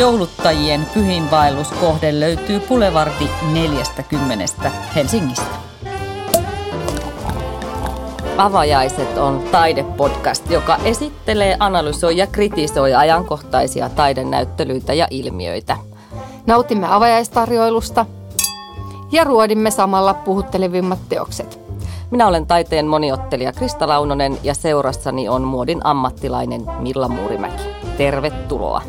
Jouluttajien pyhinvaelluskohde löytyy Bulevardi 40 Helsingistä. Avajaiset on taidepodcast, joka esittelee, analysoi ja kritisoi ajankohtaisia taidenäyttelyitä ja ilmiöitä. Nautimme avajaistarjoilusta ja ruodimme samalla puhuttelevimmat teokset. Minä olen taiteen moniottelija Krista Launonen ja seurassani on muodin ammattilainen Milla Muurimäki. Tervetuloa!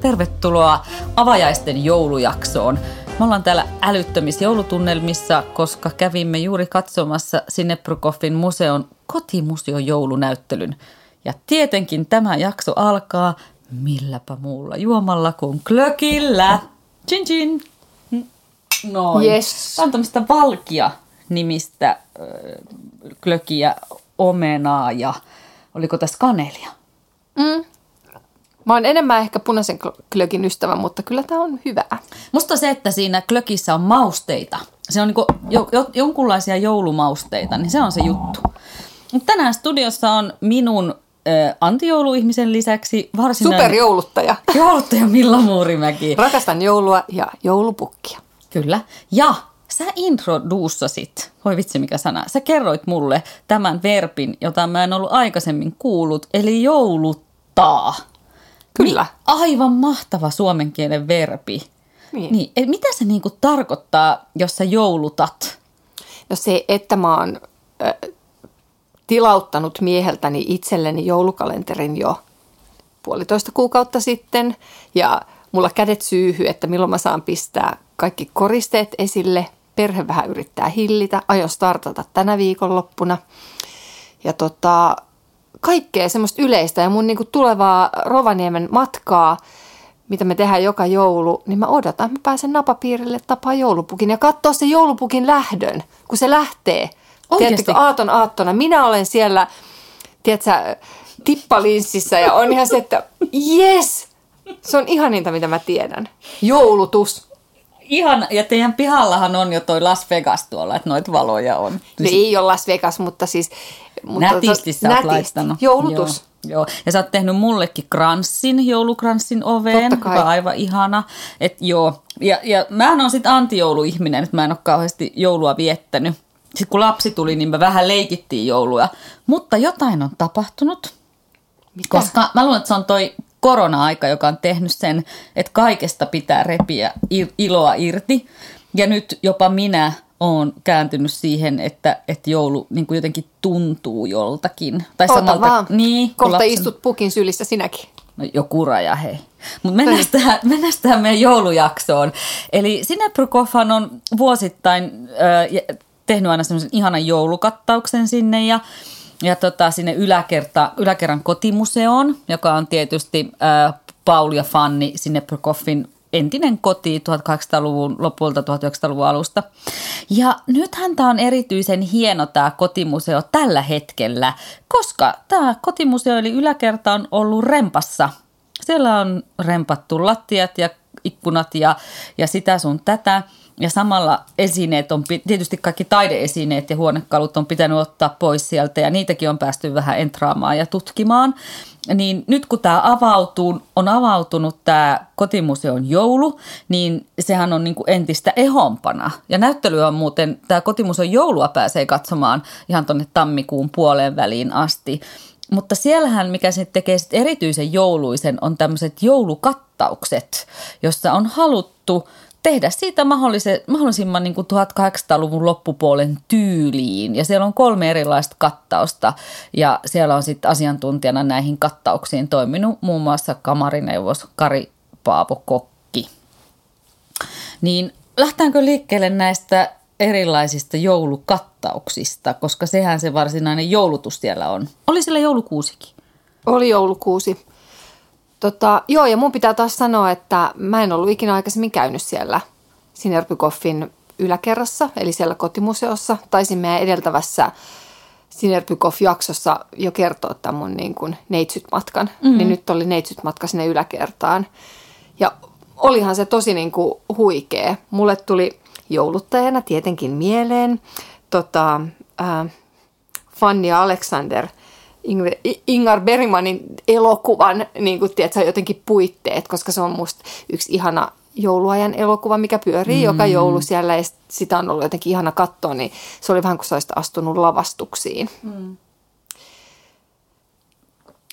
Tervetuloa avajaisten joulujaksoon. Me ollaan täällä älyttömissä joulutunnelmissa, koska kävimme juuri katsomassa Sinebrychoffin museon kotimuseon joulunäyttelyn. Ja tietenkin tämä jakso alkaa milläpä muulla juomalla kuin klökillä. Chin chin! Noin. Yes. Tämä on tämmöistä Valkia-nimistä klökiä, omenaa ja oliko tässä kanelia? Mm. Mä oon enemmän ehkä punaisen klökin ystävä, mutta kyllä tää on hyvää. Musta se, että siinä klökissä on mausteita, se on niinku jonkunlaisia joulumausteita, niin se on se juttu. Mut tänään studiossa on minun antijouluihmisen lisäksi varsinainen... Superjouluttaja. Jouluttaja Milla Muurimäki. Rakastan joulua ja joulupukkia. Kyllä. Ja sä introduussasit, voi vitsi mikä sana, sä kerroit mulle tämän verbin, jota mä en ollut aikaisemmin kuullut, eli jouluttaa. Kyllä. Niin, aivan mahtava suomen kielen verbi. Niin. Niin, mitä se niinku tarkoittaa, jos sä joulutat? No se, että mä oon tilauttanut mieheltäni itselleni joulukalenterin jo 1,5 kuukautta sitten. Ja mulla kädet syyhy, että milloin mä saan pistää kaikki koristeet esille. Perhe vähän yrittää hillitä. Aion startata tänä viikonloppuna. Ja kaikkea semmoista yleistä ja mun niinku tulevaa Rovaniemen matkaa, mitä me tehdään joka joulu, niin mä odotan, että mä pääsen napapiirille tapaa joulupukin ja katsoa se joulupukin lähdön, kun se lähtee. Tiedättekö, aattona. Minä olen siellä, tiedätkö, tippalinssissä ja on ihan se, että jes, se on ihaninta, mitä mä tiedän. Joulutus. Ihan, ja teidän pihallahan on jo toi Las Vegas tuolla, että noita valoja on. Ei ole Las Vegas, mutta siis... Nätisti sä oot laittanut. Joulutus. Joo. Ja sä oot tehnyt mullekin kranssin, joulukranssin oveen, joka aivan ihana. Et joo. Ja mähän on sit antijouluihminen, että mä en ole kauheasti joulua viettänyt. Sitten kun lapsi tuli, niin me vähän leikittiin joulua. Mutta jotain on tapahtunut. Mitä? Koska mä luulen, että se on toi korona-aika, joka on tehnyt sen, että kaikesta pitää repiä iloa irti. Ja nyt jopa minä olen kääntynyt siihen, että joulu niin kuin jotenkin tuntuu joltakin. Tai samalta, vaan. Niin, kohta lapsen... istut pukin sylissä sinäkin. No joku raja, hei. Mutta mennään tähän meidän joulujaksoon. Eli Sinebrychoffhan on vuosittain tehnyt aina semmoisen ihanan joulukattauksen sinne ja sinne yläkerran kotimuseoon, joka on tietysti Paul ja Fanny Sinebrychoffin entinen koti 1800-luvun lopulta 1900-luvun alusta. Ja nythän tämä on erityisen hieno tämä kotimuseo tällä hetkellä, koska tämä kotimuseo eli yläkerta on ollut rempassa. Siellä on rempattu lattiat ja ikkunat ja sitä sun tätä. Ja samalla esineet on, tietysti kaikki taideesineet ja huonekalut on pitänyt ottaa pois sieltä ja niitäkin on päästy vähän entraamaan ja tutkimaan. Niin nyt kun tämä on avautunut tämä kotimuseon joulu, niin sehän on niinku entistä ehompana. Ja näyttelyä on muuten, tämä kotimuseon joulua pääsee katsomaan ihan tuonne tammikuun puoleen väliin asti. Mutta siellähän, mikä se tekee sit erityisen jouluisen, on tämmöiset joulukattaukset, jossa on haluttu tehdä siitä mahdollisimman niin kuin 1800-luvun loppupuolen tyyliin. Ja siellä on 3 erilaista kattausta. Ja siellä on sitten asiantuntijana näihin kattauksiin toiminut muun muassa kamarineuvos Kari Paavo Kokki. Niin lähtäänkö liikkeelle näistä erilaisista joulukattauksista, koska sehän se varsinainen joulutus siellä on. Oli siellä joulukuusikin? Oli joulukuusi. Joo, ja mun pitää taas sanoa, että mä en ollut ikinä aikaisemmin käynyt siellä Sinebrychoffin yläkerrassa, eli siellä kotimuseossa. Taisin meidän edeltävässä Sinebrychoff-jaksossa jo kertoa tämän mun niin kuin neitsytmatkan. Mm-hmm. Niin nyt oli neitsytmatka sinne yläkertaan. Ja olihan se tosi niin kuin huikea. Mulle tuli jouluttajana tietenkin mieleen Fanny ja Alexander Ingmar Bergmanin elokuvan niin kuin, tiedätkö, jotenkin puitteet, koska se on musta yksi ihana jouluajan elokuva, mikä pyörii joka joulu siellä, ja sitä on ollut jotenkin ihana katsoa, niin se oli vähän kuin se olisi astunut lavastuksiin. Mm.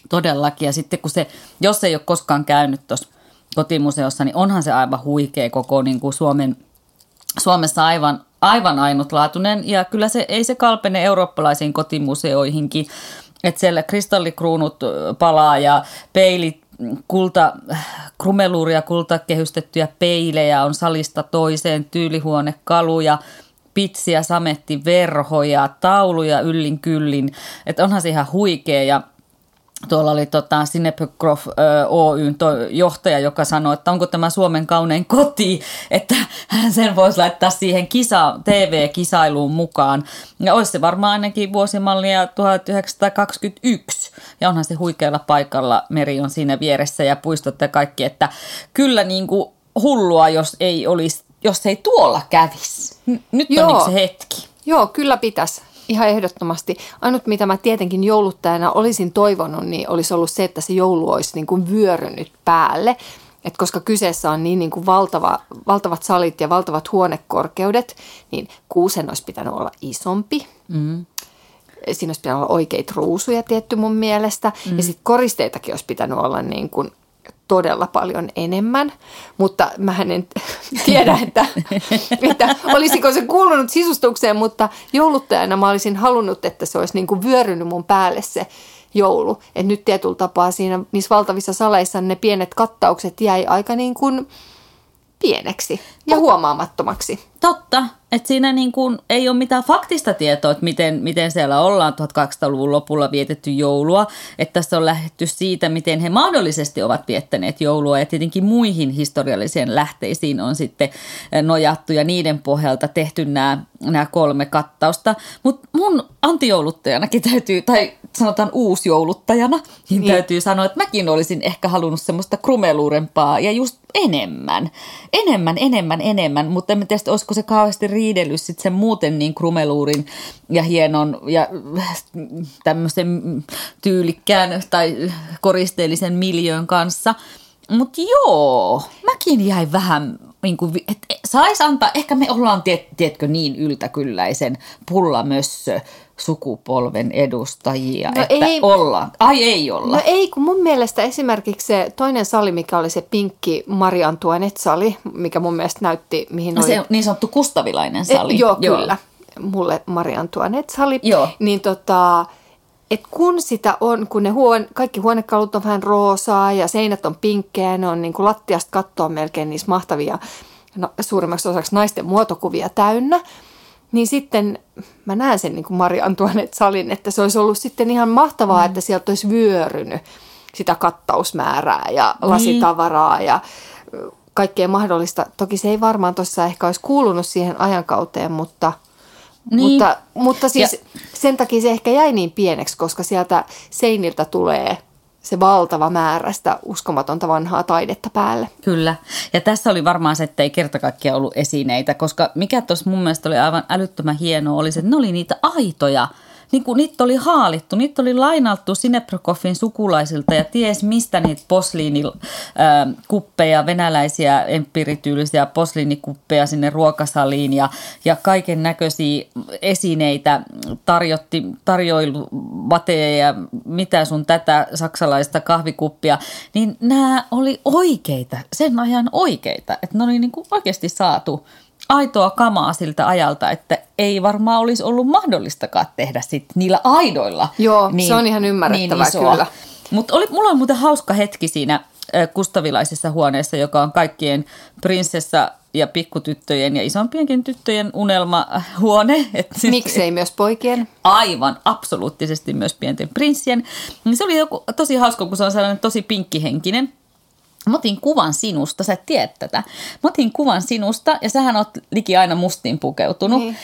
Todellakin, ja sitten kun se, jos ei ole koskaan käynyt tuossa kotimuseossa, niin onhan se aivan huikea koko niin kuin Suomessa aivan ainutlaatuinen, ja kyllä se ei se kalpene eurooppalaisiin kotimuseoihinkin, että siellä kristallikruunut palaa ja peilit, krumeluuria, kultakehystettyjä peilejä on salista toiseen, tyylihuonekaluja, pitsiä, samettiverhoja, tauluja yllin kyllin, että onhan se ihan huikea. Ja tuolla oli Sinebrychoff Oyn johtaja, joka sanoi, että onko tämä Suomen kaunein koti, että sen voisi laittaa siihen TV-kisailuun mukaan. Ja olisi se varmaan ainakin vuosimallia 1921. Ja onhan se huikealla paikalla, meri on siinä vieressä ja puistot ja kaikki, että kyllä niin kuin hullua, jos ei tuolla kävisi. Nyt on niin se hetki. Joo, kyllä pitäisi. Ihan ehdottomasti. Ainut, mitä mä tietenkin jouluttajana olisin toivonut, niin olisi ollut se, että se joulu olisi niin kuin vyörynyt päälle. Et koska kyseessä on niin kuin valtavat salit ja valtavat huonekorkeudet, niin kuusen olisi pitänyt olla isompi. Mm. Siinä olisi pitänyt olla oikeita ruusuja tietty mun mielestä. Ja sitten koristeitakin olisi pitänyt olla niin kuin todella paljon enemmän, mutta mähän en tiedä, että olisiko se kuulunut sisustukseen, mutta jouluttajana mä olisin halunnut, että se olisi niin kuin vyörynyt mun päälle se joulu. Et nyt tietyllä tapaa siinä niissä valtavissa saleissa ne pienet kattaukset jäi aika niin kuin pieneksi ja huomaamattomaksi. Totta, että siinä niin kuin ei ole mitään faktista tietoa, että miten siellä ollaan 1800-luvun lopulla vietetty joulua. Että tässä on lähdetty siitä, miten he mahdollisesti ovat viettäneet joulua, ja tietenkin muihin historiallisiin lähteisiin on sitten nojattu ja niiden pohjalta tehty nämä kolme kattausta. Mutta mun antijouluttajanakin täytyy, tai sanotaan uusjouluttajana, niin täytyy sanoa, että mäkin olisin ehkä halunnut semmoista krumeluurempaa ja just enemmän, mutta en tiedä, olisiko se kauheasti riidellyt sitten sen muuten niin krumeluurin ja hienon ja tämmöisen tyylikkään tai koristeellisen miljöön kanssa. Mutta joo, mäkin jäi vähän, niin kuin, että saisi antaa, ehkä me ollaan, tiedätkö, niin yltäkylläisen pullamössö sukupolven edustajia, no että ei, ollaan. Ai ei olla. No ei, kun mun mielestä esimerkiksi se toinen sali, mikä oli se pinkki Marie Antoinette-sali, mikä mun mielestä näytti, mihin no oli. Se niin sanottu kustavilainen sali. Joo, kyllä. Mulle Marie Antoinette-sali. Joo. Niin et kun sitä on, kun ne kaikki huonekalut on vähän roosaa ja seinät on pinkkejä, ne on niin kuin lattiasta kattoa melkein niissä mahtavia, no, suurimmaksi osaksi naisten muotokuvia täynnä, niin sitten mä näen sen niin kuin Marie Antoinette-salin, että se olisi ollut sitten ihan mahtavaa, että sieltä olisi vyörynyt sitä kattausmäärää ja lasitavaraa ja kaikkea mahdollista. Toki se ei varmaan tuossa ehkä olisi kuulunut siihen ajankauteen, mutta siis sen takia se ehkä jäi niin pieneksi, koska sieltä seiniltä tulee se valtava määrä sitä uskomatonta vanhaa taidetta päälle. Kyllä. Ja tässä oli varmaan se, että ei kerta kaikkiaan ollut esineitä, koska mikä tuossa mun mielestä oli aivan älyttömän hienoa oli se, että ne oli niitä aitoja. Niin kuin niitä oli haalittu, niitä oli lainattu Sinebrychoffin sukulaisilta ja ties mistä niitä posliinikuppeja, venäläisiä empiirityylisiä posliinikuppeja sinne ruokasaliin ja kaiken näköisiä esineitä tarjoiluvateja ja mitä sun tätä saksalaista kahvikuppia, niin nämä oli oikeita, sen ajan oikeita, että ne oli niin kuin oikeasti saatu aitoa kamaa siltä ajalta, että ei varmaan olisi ollut mahdollistakaan tehdä sit niillä aidoilla. Joo, niin, se on ihan ymmärrettävää niin kyllä. Mutta mulla on muuten hauska hetki siinä kustavilaisessa huoneessa, joka on kaikkien prinsessa- ja pikkutyttöjen ja isompienkin tyttöjen unelmahuone. Miksei myös poikien? Aivan, absoluuttisesti myös pienten prinssien. Se oli tosi hauska, kun se on sellainen tosi pinkkihenkinen. Mä otin kuvan sinusta, sä et tiedä tätä. Mä otin kuvan sinusta ja sähän oot liki aina mustiin pukeutunut. Niin,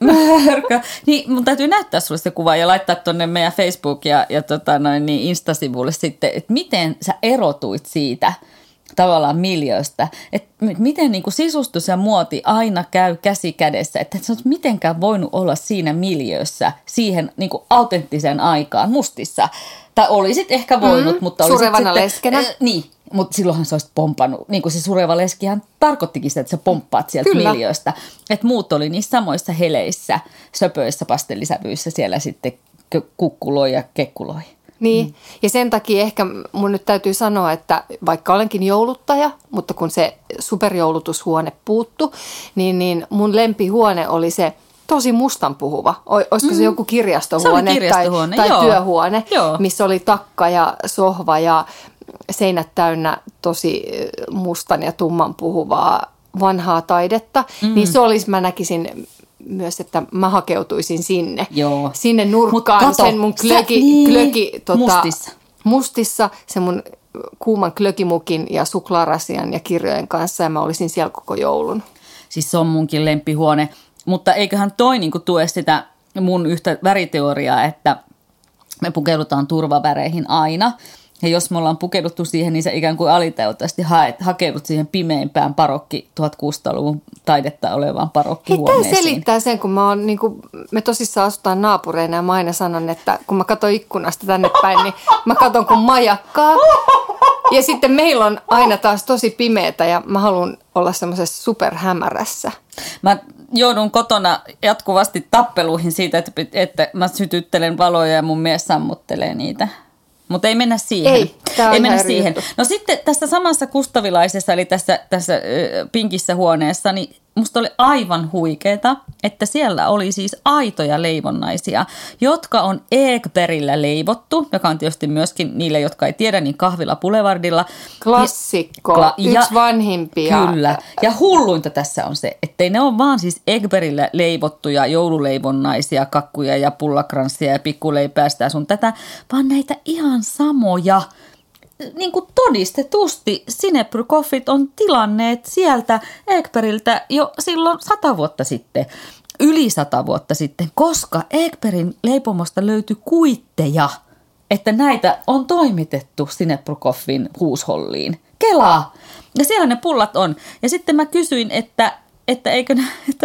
mörkö. Niin mun täytyy näyttää sulle se kuva ja laittaa tonne meidän Facebook ja Insta-sivulle sitten, että miten sä erotuit siitä tavallaan miljööstä, että miten niin kuin sisustus ja muoti aina käy käsi kädessä, että se olisi mitenkään voinut olla siinä miljöössä siihen niin kuin autenttiseen aikaan mustissa. Tai olisit ehkä voinut, mutta olisit surevana sitten, leskenä. Niin, mutta silloinhan se olisi pomppannut. Niin kuin se sureva leskihan tarkoittikin sitä, että sä pomppaat sieltä miljööstä. Että muut oli niissä samoissa heleissä, söpöissä pastellisävyissä siellä sitten kukkuloi ja kekkuloi. Niin, ja sen takia ehkä mun nyt täytyy sanoa, että vaikka olenkin jouluttaja, mutta kun se superjoulutushuone puuttu, niin mun lempihuone oli se tosi mustan puhuva. Olisiko se joku kirjastohuone, tai työhuone, joo. missä oli takka ja sohva ja seinät täynnä tosi mustan ja tumman puhuvaa vanhaa taidetta, niin se olisi, mä näkisin myös, että mä hakeutuisin sinne. Joo. Sinne nurkkaan kato, sen mun klöki mustissa, sen mun kuuman klökimukin ja suklaarasian ja kirjojen kanssa, ja mä olisin siellä koko joulun. Siis se on munkin lempihuone, mutta eiköhän toi niinku tue sitä mun yhtä väriteoriaa, että me pukeudutaan turvaväreihin aina. Ja jos me ollaan pukeuduttu siihen, niin sä ikään kuin alitajuisesti hakeudut siihen pimeimpään parokki 1600-luvun taidetta olevaan parokkihuoneeseen. Tämä selittää sen, kun me tosissaan asutaan naapureina ja mä aina sanon, että kun mä katson ikkunasta tänne päin, niin mä katson kuin majakkaa. Ja sitten meillä on aina taas tosi pimeätä ja mä haluan olla semmoisessa superhämärässä. Mä joudun kotona jatkuvasti tappeluihin siitä, että mä sytyttelen valoja ja mun mies sammuttelee niitä. Mutta ei mennä siihen. Ei mennä siihen. No sitten tässä samassa kustavilaisessa, eli tässä pinkissä huoneessa, niin musta oli aivan huikeeta, että siellä oli siis aitoja leivonnaisia, jotka on Ekbergillä leivottu, joka on tietysti myöskin niille, jotka ei tiedä, niin kahvila Bulevardilla. Klassikko, yksi vanhimpia. Kyllä, ja hulluinta tässä on se, ettei ne ole vaan siis Ekbergillä leivottuja joululeivonnaisia, kakkuja ja pullakranssia ja pikkuleipää sitä sun tätä, vaan näitä ihan samoja. Niin kuin todistetusti Sinebrychoffit on tilanneet sieltä Ekbergiltä jo silloin 100 vuotta sitten, yli 100 vuotta sitten, koska Ekbergin leipomosta löytyi kuitteja, että näitä on toimitettu Sinebrychoffin huusholliin. Kelaa! Ja siellä ne pullat on. Ja sitten mä kysyin, että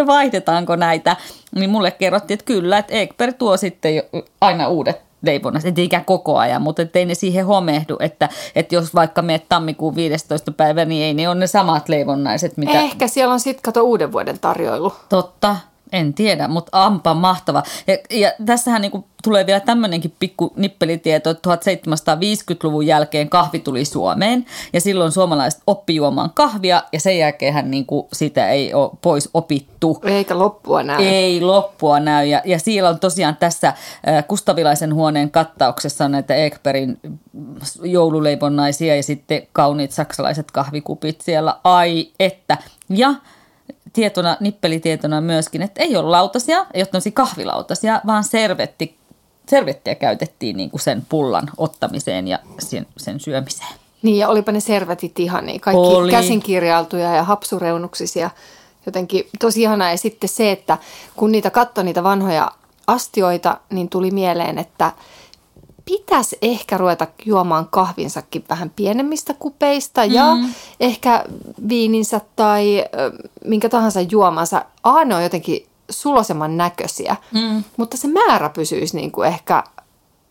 vaihdetaanko näitä, niin mulle kerrottiin, että kyllä, että Ekberg tuo sitten aina uudet leivonnassa, ettei ikään koko ajan, mutta ettei ne siihen homehdu, että jos vaikka meet tammikuun 15. päivä, niin ei ne ole ne samat leivonnaiset. Mitä... Ehkä siellä on sitten, kato, uuden vuoden tarjoilu. Totta, en tiedä, mutta ampa mahtava. Ja tässähän niinku tulee vielä tämmöinenkin pikku nippelitieto, että 1750-luvun jälkeen kahvi tuli Suomeen ja silloin suomalaiset oppi juomaan kahvia ja sen jälkeenhän niinku sitä ei ole pois opittu. Eikä loppua näy. Ei loppua näy ja siellä on tosiaan tässä kustavilaisen huoneen kattauksessa näitä Ekbergin joululeivonnaisia ja sitten kauniit saksalaiset kahvikupit siellä. Ai että ja... Tietona, nippelitietona myöskin, että ei ole lautasia, ei ole kahvilautasia, vaan servettiä käytettiin niin kuin sen pullan ottamiseen ja sen syömiseen. Niin ja olipa ne servetit ihania, kaikki oli käsinkirjailtuja ja hapsureunuksisia, jotenkin tosi ihanaa. Ja sitten se, että kun niitä katsoi niitä vanhoja astioita, niin tuli mieleen, että pitäisi ehkä ruveta juomaan kahvinsakin vähän pienemmistä kupeista ja ehkä viininsä tai minkä tahansa juomansa. Ne on jotenkin sulosemman näköisiä, mutta se määrä pysyisi niin kuin ehkä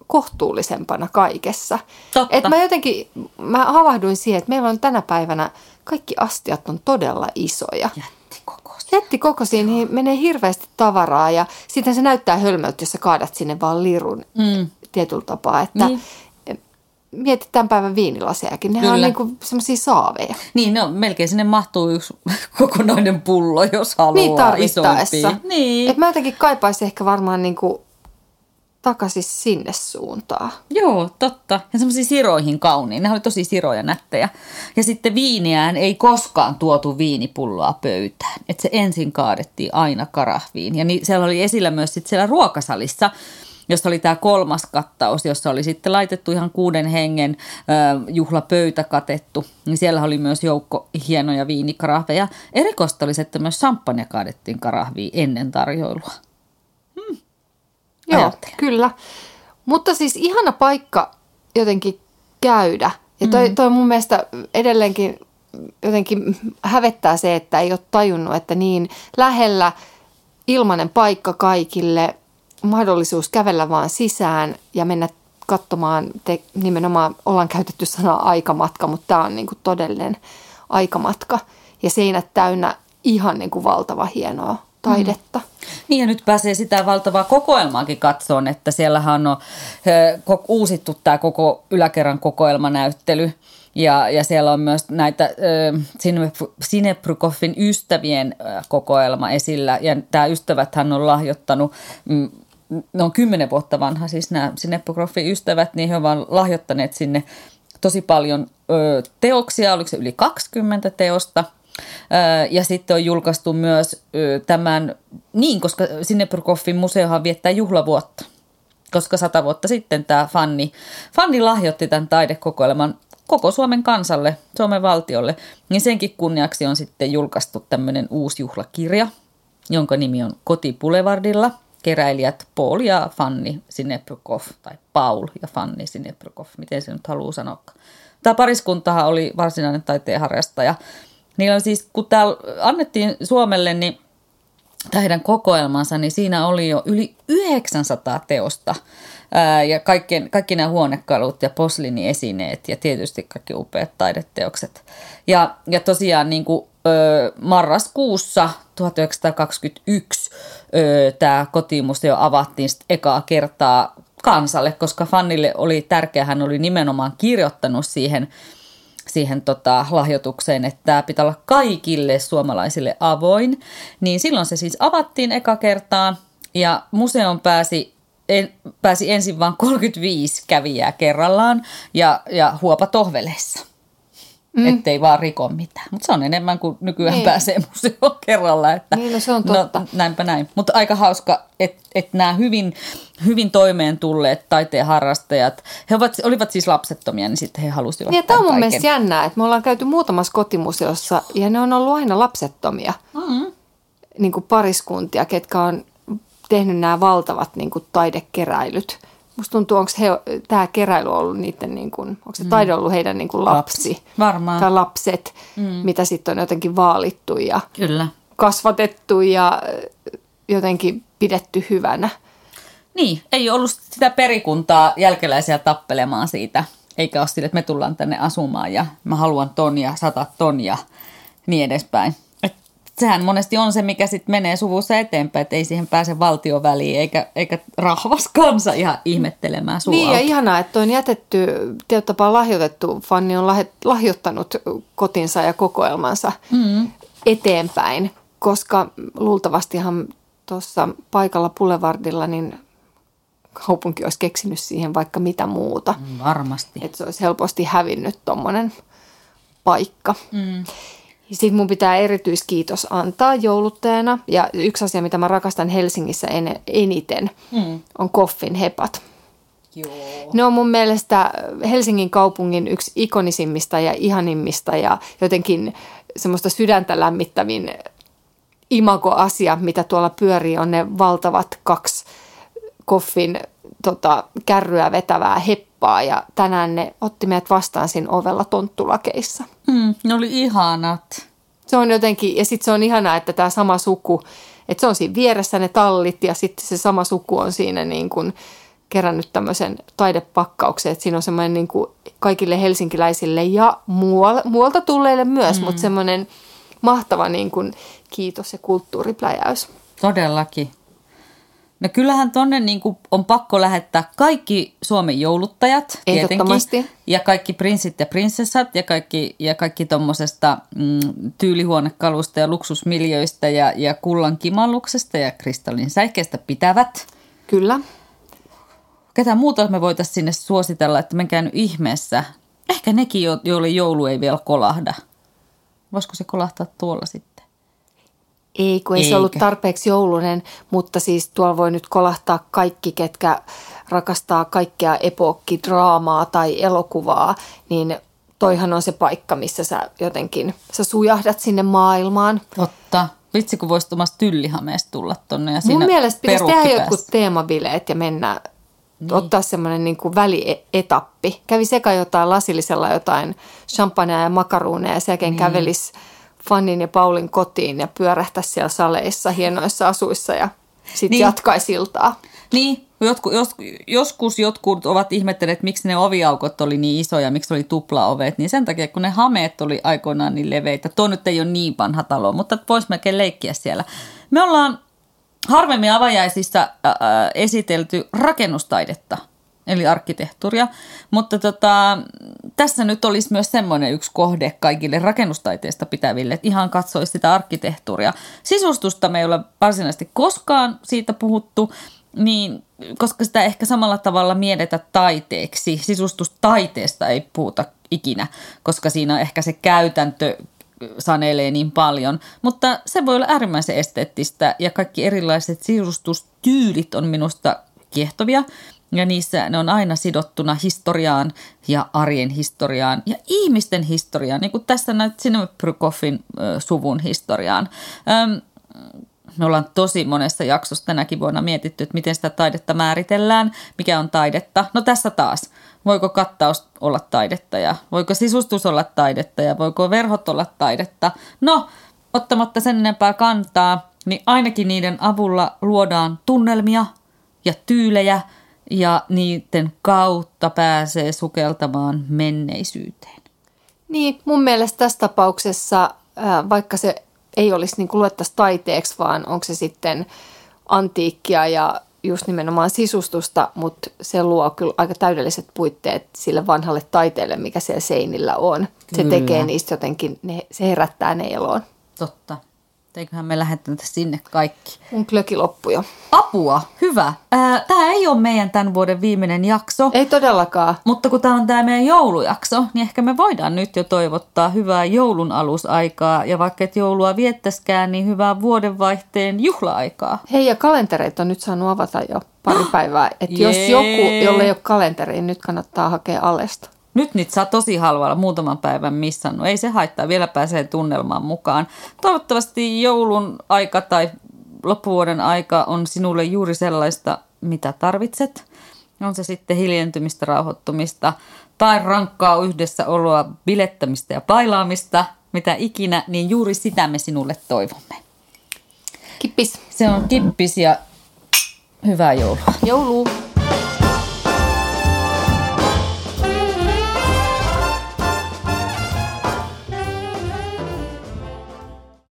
kohtuullisempana kaikessa. Totta. Et mä havahduin siihen, että meillä on tänä päivänä kaikki astiat on todella isoja. Jättikokoisiin niin menee hirveästi tavaraa ja sitten se näyttää hölmöltä, jos sä kaadat sinne vaan lirun. Tietyllä tapaa, että mietit tämän päivän viinilasiakin. Nehän on niin kuin semmoisia saaveja. Niin, no melkein sinne mahtuu yksi kokonainen pullo, jos haluaa. Niin tarvittaessa. Niin. Että mä jotenkin kaipaisin ehkä varmaan niin kuin takaisin sinne suuntaan. Joo, totta. Ja semmoisia siroihin kauniin. Ne oli tosi siroja nättejä. Ja sitten viiniään ei koskaan tuotu viinipulloa pöytään. Että se ensin kaadettiin aina karahviin. Ja siellä oli esillä myös sitten siellä ruokasalissa, jossa oli tämä 3. kattaus, jossa oli sitten laitettu ihan 6 hengen juhlapöytä katettu. Niin siellä oli myös joukko hienoja viinikarahveja. Erikoista oli se, että myös samppania kaadettiin karahviin ennen tarjoilua. Joo, kyllä. Mutta siis ihana paikka jotenkin käydä. Ja toi mun mielestä edelleenkin jotenkin hävettää se, että ei ole tajunnut, että niin lähellä ilmainen paikka kaikille, mahdollisuus kävellä vaan sisään ja mennä katsomaan, nimenomaan ollaan käytetty sanaa aikamatka, mutta tämä on niin kuin todellinen aikamatka ja seinät täynnä ihan niin kuin valtava hienoa taidetta. Niin ja nyt pääsee sitä valtavaa kokoelmaakin katsoon, että siellähän on uusittu tämä koko yläkerran kokoelmanäyttely. Ja siellä on myös näitä Sinebrychoffin ystävien kokoelma esillä. Ja tämä ystäväthän on lahjoittanut, ne on 10 vuotta vanha, siis nämä Sinebrychoffin ystävät, niin he ovat lahjoittaneet sinne tosi paljon teoksia. Oliko se yli 20 teosta? Ja sitten on julkaistu myös tämän, niin koska Sinebrychoffin museohan viettää juhlavuotta. Koska 100 vuotta sitten tämä Fanny lahjoitti tämän taidekokoelman koko Suomen kansalle, Suomen valtiolle, niin senkin kunniaksi on sitten julkaistu tämmöinen uusi juhlakirja, jonka nimi on Koti Bulevardilla, keräilijät Paul ja Fanny Sinebrychoff, tai Paul ja Fanny Sinebrychoff, miten se nyt haluaa sanoa. Tämä pariskuntahan oli varsinainen taiteen harrastaja. Niillä on siis, kun tämä annettiin Suomelle, niin tämä heidän kokoelmansa, niin siinä oli jo yli 900 teosta. Ja kaikki nämä huonekalut ja posliiniesineet ja tietysti kaikki upeat taideteokset. Ja tosiaan niin kuin, marraskuussa 1921 tämä kotimuseo avattiin ekaa kertaa kansalle, koska Fannille oli tärkeää, hän oli nimenomaan kirjoittanut siihen lahjoitukseen, että tämä pitää olla kaikille suomalaisille avoin. Niin silloin se siis avattiin eka kertaa ja museoon pääsi ensin vain 35 kävijää kerrallaan ja huopa tohveleissa, ettei vaan riko mitään. Mutta se on enemmän kuin nykyään pääsee museoon kerralla. Että, niin, no se on totta. No, näinpä näin. Mutta aika hauska, että nämä hyvin toimeen tulleet taiteen harrastajat, he olivat siis lapsettomia, niin sitten he halusivat tämän kaiken. Tämä on mun mielestä jännää, että me ollaan käyty muutamassa kotimuseossa ja ne on ollut aina lapsettomia, niin kuin pariskuntia, ketkä on tehnyt nämä valtavat niin kuin taidekeräilyt. Musta tuntuu, onko tämä keräily ollut niiden, niin kuin, onko se taide ollut heidän niin kuin lapsi varmaan. Tai lapset, mitä sitten on jotenkin vaalittu ja kasvatettu ja jotenkin pidetty hyvänä. Niin, ei ollut sitä perikuntaa jälkeläisiä tappelemaan siitä, eikä ole sille, että me tullaan tänne asumaan ja mä haluan ton ja 100 ton ja niin edespäin. Sehän monesti on se, mikä sitten menee suvussa eteenpäin, että ei siihen pääse valtion väliin eikä rahvas kansa ihan ihmettelemään sua. Niin ja ihanaa, että on jätetty, tietyllä tapaa lahjoitettu, Fanny on lahjoittanut kotinsa ja kokoelmansa eteenpäin, koska luultavastihan tuossa paikalla Bulevardilla niin kaupunki olisi keksinyt siihen vaikka mitä muuta. Varmasti. Että se olisi helposti hävinnyt tuommoinen paikka. Sitten mun pitää erityiskiitos antaa jouluttajana. Ja yksi asia, mitä mä rakastan Helsingissä eniten, on Koffin hepat. Joo. Ne on mun mielestä Helsingin kaupungin yksi ikonisimmista ja ihanimmista ja jotenkin semmoista sydäntä lämmittävin imagoasia, mitä tuolla pyörii, on ne valtavat 2 Koffin kärryä vetävää heppaa ja tänään ne otti meidät vastaan siinä ovella tonttulakeissa. Ne oli ihanat. Se on jotenkin, ja sitten se on ihanaa, että tämä sama suku, että se on siinä vieressä ne tallit ja sitten se sama suku on siinä niin kuin kerännyt tämmöisen taidepakkauksen, että siinä on semmoinen niin kuin kaikille helsinkiläisille ja muualta tulleille myös, mutta semmoinen mahtava niin kuin kiitos ja kulttuuripläjäys. Todellakin. No kyllähän tuonne niin kuin on pakko lähettää kaikki Suomen jouluttajat tietenkin ja kaikki prinssit ja prinsessat ja kaikki tuommoisesta tyylihuonekalusta ja luksusmiljöistä ja kullan kimalluksesta ja kristallin säikeistä pitävät. Kyllä. Ketä muuta me voitaisiin sinne suositella, että menkää nyt ihmeessä. Ehkä nekin, joille joulu ei vielä kolahda. Voisiko se kolahtaa tuolla sitten? Ei, kun ei se ollut tarpeeksi joulunen, mutta siis tuolla voi nyt kolahtaa kaikki, ketkä rakastaa kaikkea epookkidraamaa tai elokuvaa, niin toihan on se paikka, missä sä sujahdat sinne maailmaan. Totta. Vitsi, kun voisi tuomassa Tyllihameesta tulla tonne ja siinä mun mielestä pitäisi tehdä jotkut teemabileet ja mennä niin. Ottaa semmoinen niin kuin välietappi. Kävisi eka jotain lasillisella jotain champagnea ja makaruuneja ja sen jälkeen niin. Kävelisi Fannin ja Paulin kotiin ja pyörähtäisi siellä saleissa, hienoissa asuissa ja sitten niin. Jatkaisi iltaa. Niin, joskus jotkut ovat ihmettäneet, miksi ne oviaukot oli niin isoja, miksi oli tuplaovet, niin sen takia, kun ne hameet oli aikoinaan niin leveitä. Tuo nyt ei ole niin vanha talo, mutta voisi melkein leikkiä siellä. Me ollaan harvemmin avajaisissa esitelty rakennustaidetta, eli arkkitehtuuria, mutta tässä nyt olisi myös semmoinen yksi kohde kaikille rakennustaiteesta pitäville, että ihan katsoisi sitä arkkitehtuuria. Sisustusta me ei ole varsinaisesti koskaan siitä puhuttu, niin, koska sitä ehkä samalla tavalla mieletä taiteeksi. Sisustustaiteesta ei puhuta ikinä, koska siinä ehkä se käytäntö sanelee niin paljon, mutta se voi olla äärimmäisen esteettistä ja kaikki erilaiset sisustustyylit on minusta kiehtovia ja niissä ne on aina sidottuna historiaan ja arjen historiaan ja ihmisten historiaan, niin kuin tässä näyt Sinebrychoffin suvun historiaan. Me ollaan tosi monessa jaksossa tänäkin vuonna mietitty, että miten sitä taidetta määritellään, mikä on taidetta. No tässä taas, voiko kattaus olla taidetta ja voiko sisustus olla taidetta ja voiko verhot olla taidetta. No, ottamatta sen enempää kantaa, niin ainakin niiden avulla luodaan tunnelmia ja tyylejä ja niiden kautta pääsee sukeltamaan menneisyyteen. Niin, mun mielestä tässä tapauksessa, vaikka se ei olisi niin kuin luettaisi taiteeksi, vaan onko se sitten antiikkia ja just nimenomaan sisustusta, mutta se luo kyllä aika täydelliset puitteet sille vanhalle taiteelle, mikä siellä seinillä on. Kyllä. Se tekee niistä jotenkin, se herättää ne eloon. Totta. Eiköhän me lähettänyt sinne kaikki. Mun klöki loppu jo. Apua, hyvä. Tämä ei ole meidän tämän vuoden viimeinen jakso. Ei todellakaan. Mutta kun tämä on tämä meidän joulujakso, niin ehkä me voidaan nyt jo toivottaa hyvää joulun alusaikaa. Ja vaikka et joulua viettäskään, niin hyvää vuodenvaihteen juhla-aikaa. Hei, ja kalentereita on nyt saanut avata jo pari päivää. Että jos joku, jolle ei ole kalenteria, nyt kannattaa hakea Alesta. Nyt saa tosi halvalla muutaman päivän missannut. Ei se haittaa, vielä pääsee tunnelmaan mukaan. Toivottavasti joulun aika tai loppuvuoden aika on sinulle juuri sellaista, mitä tarvitset. On se sitten hiljentymistä, rauhoittumista tai rankkaa yhdessäoloa, bilettämistä ja pailaamista, mitä ikinä, niin juuri sitä me sinulle toivomme. Kippis. Se on kippis ja hyvää joulua. Joulua.